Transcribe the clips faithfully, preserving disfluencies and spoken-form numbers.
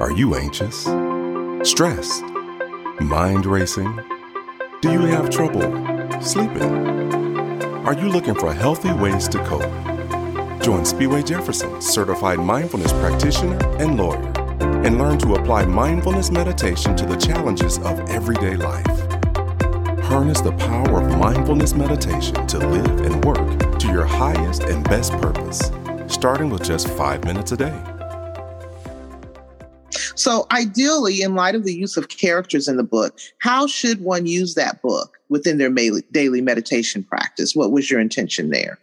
Are you anxious? Stressed? Mind racing? Do you have trouble sleeping? Are you looking for healthy ways to cope? Join Spiwe Jefferson, certified mindfulness practitioner and lawyer, and learn to apply mindfulness meditation to the challenges of everyday life. Harness the power of mindfulness meditation to live and work to your highest and best purpose, starting with just five minutes a day. So ideally, in light of the use of characters in the book, how should one use that book within their daily meditation practice? What was your intention there?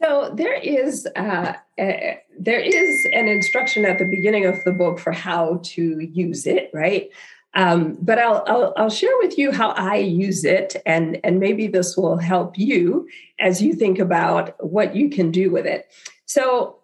So there is uh, a, there is an instruction at the beginning of the book for how to use it, right? Um, but I'll, I'll I'll share with you how I use it, and and maybe this will help you as you think about what you can do with it. So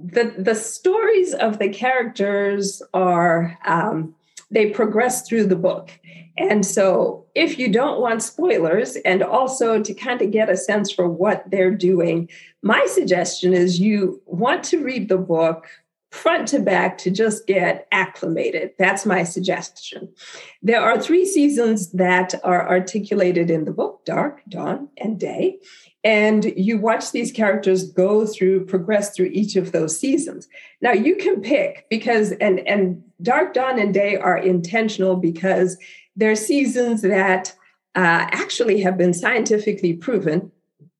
the the stories of the characters are um, they progress through the book, and so if you don't want spoilers, and also to kind of get a sense for what they're doing, my suggestion is you want to read the book front to back to just get acclimated. That's my suggestion. There are three seasons that are articulated in the book: dark, dawn, and day. And you watch these characters go through, progress through each of those seasons. Now you can pick because, and, and dark, dawn, and day are intentional because they're seasons that uh, actually have been scientifically proven.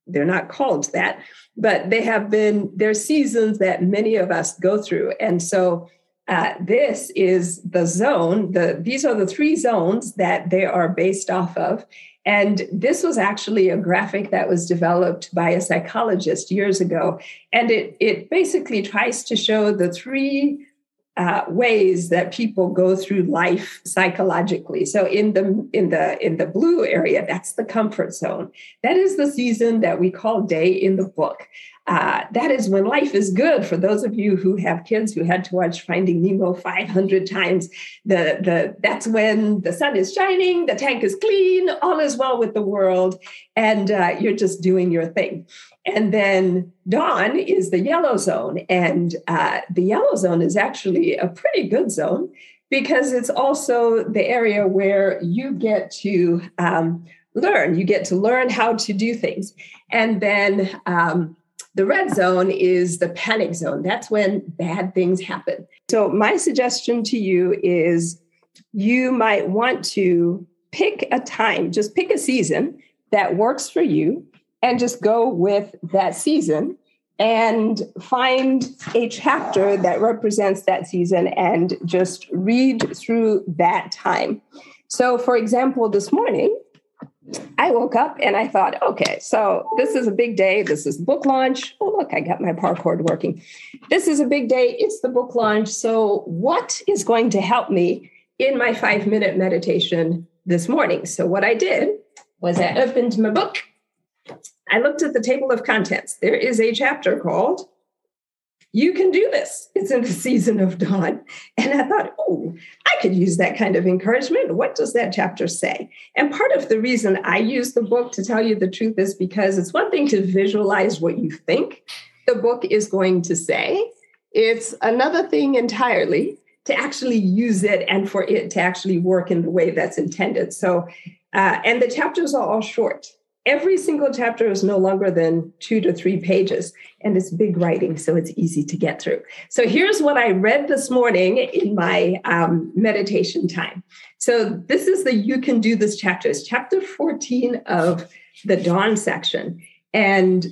They're not called that, but they have been, they're seasons that many of us go through. And so uh, this is the zone, the, these are the three zones that they are based off of. And this was actually a graphic that was developed by a psychologist years ago. And it, it basically tries to show the three Uh, ways that people go through life psychologically. So in the in the in the blue area, that's the comfort zone. That is the season that we call day in the book. Uh, that is when life is good. For those of you who have kids who had to watch Finding Nemo five hundred times, the the that's when the sun is shining, the tank is clean, all is well with the world, and uh, you're just doing your thing. And then dawn is the yellow zone. And uh, the yellow zone is actually a pretty good zone because it's also the area where you get to um, learn. You get to learn how to do things. And then um, the red zone is the panic zone. That's when bad things happen. So my suggestion to you is you might want to pick a time, just pick a season that works for you, and just go with that season and find a chapter that represents that season and just read through that time. So, for example, this morning, I woke up and I thought, okay, so this is a big day. This is book launch. Oh, look, I got my parkour working. This is a big day. It's the book launch. So what is going to help me in my five-minute meditation this morning? So what I did was I opened my book. I looked at the table of contents. There is a chapter called You Can Do This. It's in the season of dawn. And I thought, oh, I could use that kind of encouragement. What does that chapter say? And part of the reason I use the book, to tell you the truth, is because it's one thing to visualize what you think the book is going to say. It's another thing entirely to actually use it and for it to actually work in the way that's intended. So, uh, and the chapters are all short. Every single chapter is no longer than two to three pages, and it's big writing, so it's easy to get through. So here's what I read this morning in my um, meditation time. So this is the You Can Do This chapter. It's chapter fourteen of the Dawn section. And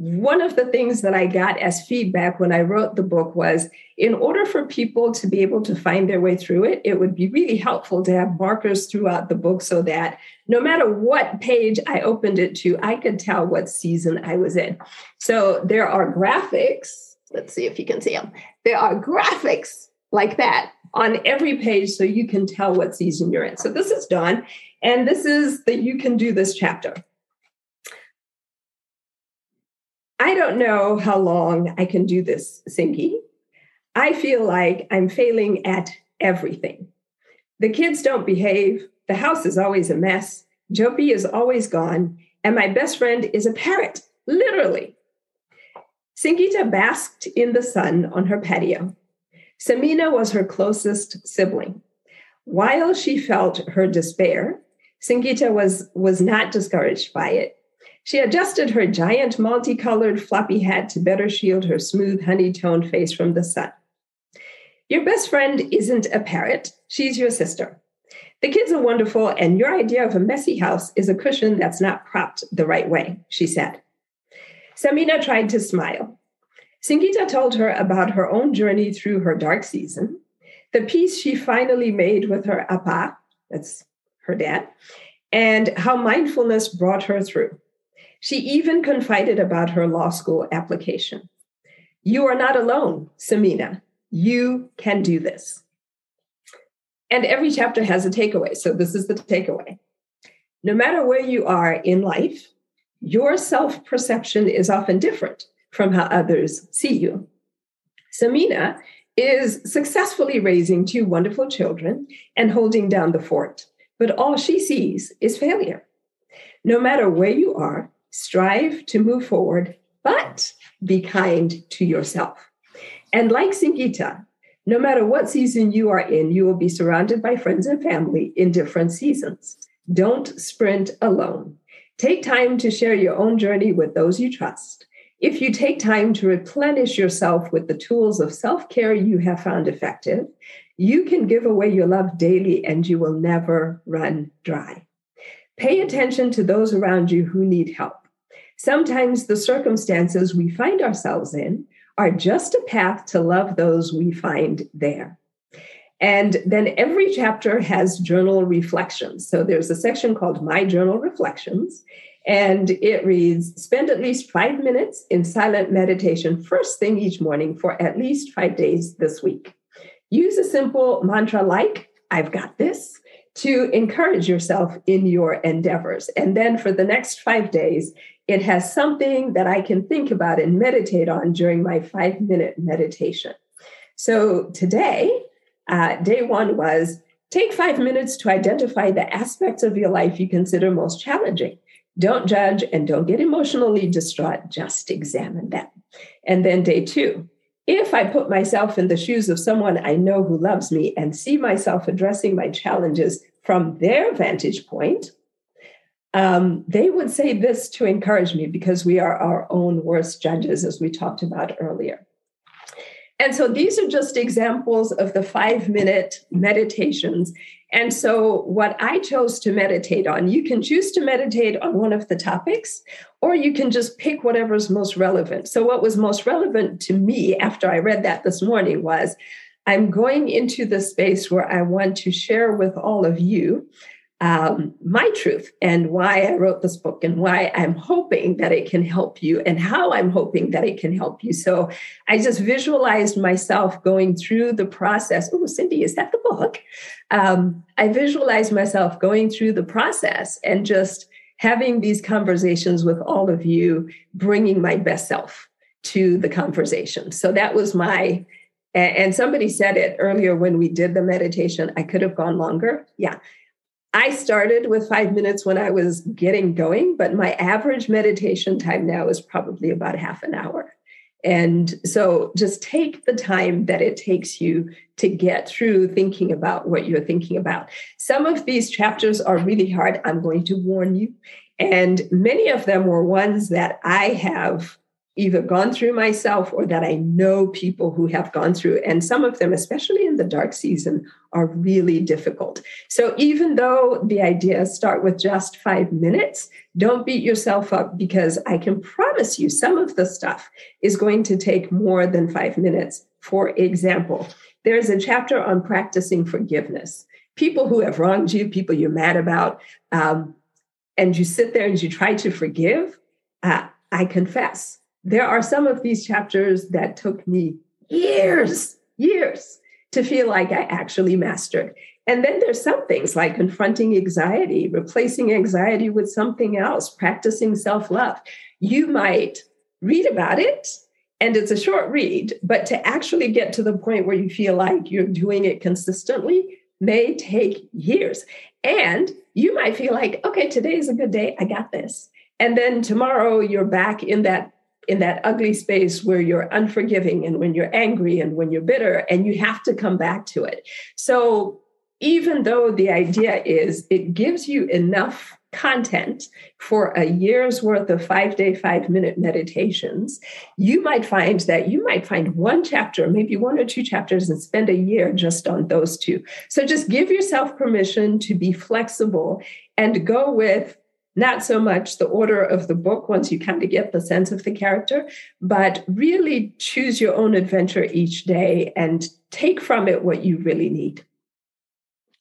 one of the things that I got as feedback when I wrote the book was, in order for people to be able to find their way through it, it would be really helpful to have markers throughout the book so that no matter what page I opened it to, I could tell what season I was in. So there are graphics. Let's see if you can see them. There are graphics like that on every page so you can tell what season you're in. So this is dawn, and this is the You Can Do This chapter. I don't know how long I can do this, Singy. I feel like I'm failing at everything. The kids don't behave. The house is always a mess. Jopi is always gone. And my best friend is a parrot, literally. Singita basked in the sun on her patio. Samina was her closest sibling. While she felt her despair, Singita was, was not discouraged by it. She adjusted her giant multicolored floppy hat to better shield her smooth honey-toned face from the sun. Your best friend isn't a parrot. She's your sister. The kids are wonderful, and your idea of a messy house is a cushion that's not propped the right way, she said. Samina tried to smile. Singita told her about her own journey through her dark season, the peace she finally made with her appa, that's her dad, and how mindfulness brought her through. She even confided about her law school application. You are not alone, Samina. You can do this. And every chapter has a takeaway. So this is the takeaway. No matter where you are in life, your self-perception is often different from how others see you. Samina is successfully raising two wonderful children and holding down the fort, but all she sees is failure. No matter where you are, strive to move forward, but be kind to yourself. And like Singita, no matter what season you are in, you will be surrounded by friends and family in different seasons. Don't sprint alone. Take time to share your own journey with those you trust. If you take time to replenish yourself with the tools of self-care you have found effective, you can give away your love daily and you will never run dry. Pay attention to those around you who need help. Sometimes the circumstances we find ourselves in are just a path to love those we find there. And then every chapter has journal reflections. So there's a section called My Journal Reflections, and it reads, spend at least five minutes in silent meditation first thing each morning for at least five days this week. Use a simple mantra like, I've got this, to encourage yourself in your endeavors. And then for the next five days, it has something that I can think about and meditate on during my five-minute meditation. So today, uh, day one was take five minutes to identify the aspects of your life you consider most challenging. Don't judge and don't get emotionally distraught. Just examine them. And then day two, if I put myself in the shoes of someone I know who loves me and see myself addressing my challenges from their vantage point, Um, they would say this to encourage me, because we are our own worst judges, as we talked about earlier. And so these are just examples of the five-minute meditations. And so what I chose to meditate on, you can choose to meditate on one of the topics, or you can just pick whatever's most relevant. So what was most relevant to me after I read that this morning was, I'm going into the space where I want to share with all of you Um, my truth and why I wrote this book and why I'm hoping that it can help you and how I'm hoping that it can help you. So I just visualized myself going through the process. Oh, Cindy, is that the book? Um, I visualized myself going through the process and just having these conversations with all of you, bringing my best self to the conversation. So that was my and, and somebody said it earlier when we did the meditation, I could have gone longer. Yeah. I started with five minutes when I was getting going, but my average meditation time now is probably about half an hour. And so just take the time that it takes you to get through thinking about what you're thinking about. Some of these chapters are really hard. I'm going to warn you. And many of them were ones that I have either gone through myself or that I know people who have gone through. And some of them, especially in the dark season, are really difficult. So even though the ideas start with just five minutes, don't beat yourself up, because I can promise you some of the stuff is going to take more than five minutes. For example, there's a chapter on practicing forgiveness. People who have wronged you, people you're mad about, um, and you sit there and you try to forgive, uh, I confess. There are some of these chapters that took me years, years to feel like I actually mastered. And then there's some things like confronting anxiety, replacing anxiety with something else, practicing self-love. You might read about it, and it's a short read, but to actually get to the point where you feel like you're doing it consistently may take years. And you might feel like, okay, today is a good day. I got this. And then tomorrow you're back in that in that ugly space where you're unforgiving and when you're angry and when you're bitter, and you have to come back to it. So even though the idea is it gives you enough content for a year's worth of five-day, five-minute meditations, you might find that you might find one chapter, maybe one or two chapters, and spend a year just on those two. So just give yourself permission to be flexible and go with not so much the order of the book once you kind of get the sense of the character, but really choose your own adventure each day and take from it what you really need.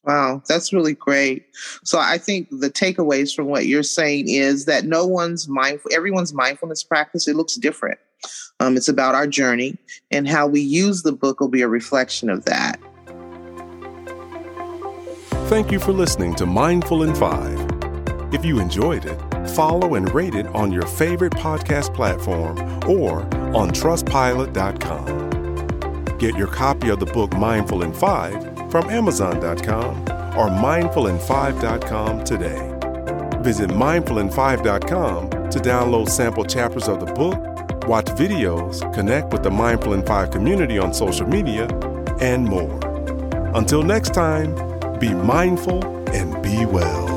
Wow, that's really great. So I think the takeaways from what you're saying is that no one's mindful, everyone's mindfulness practice, it looks different. Um, it's about our journey, and how we use the book will be a reflection of that. Thank you for listening to Mindful in Five. If you enjoyed it, follow and rate it on your favorite podcast platform or on trust pilot dot com. Get your copy of the book Mindful in Five from amazon dot com or mindful in five dot com today. Visit mindful in five dot com to download sample chapters of the book, watch videos, connect with the Mindful in Five community on social media, and more. Until next time, be mindful and be well.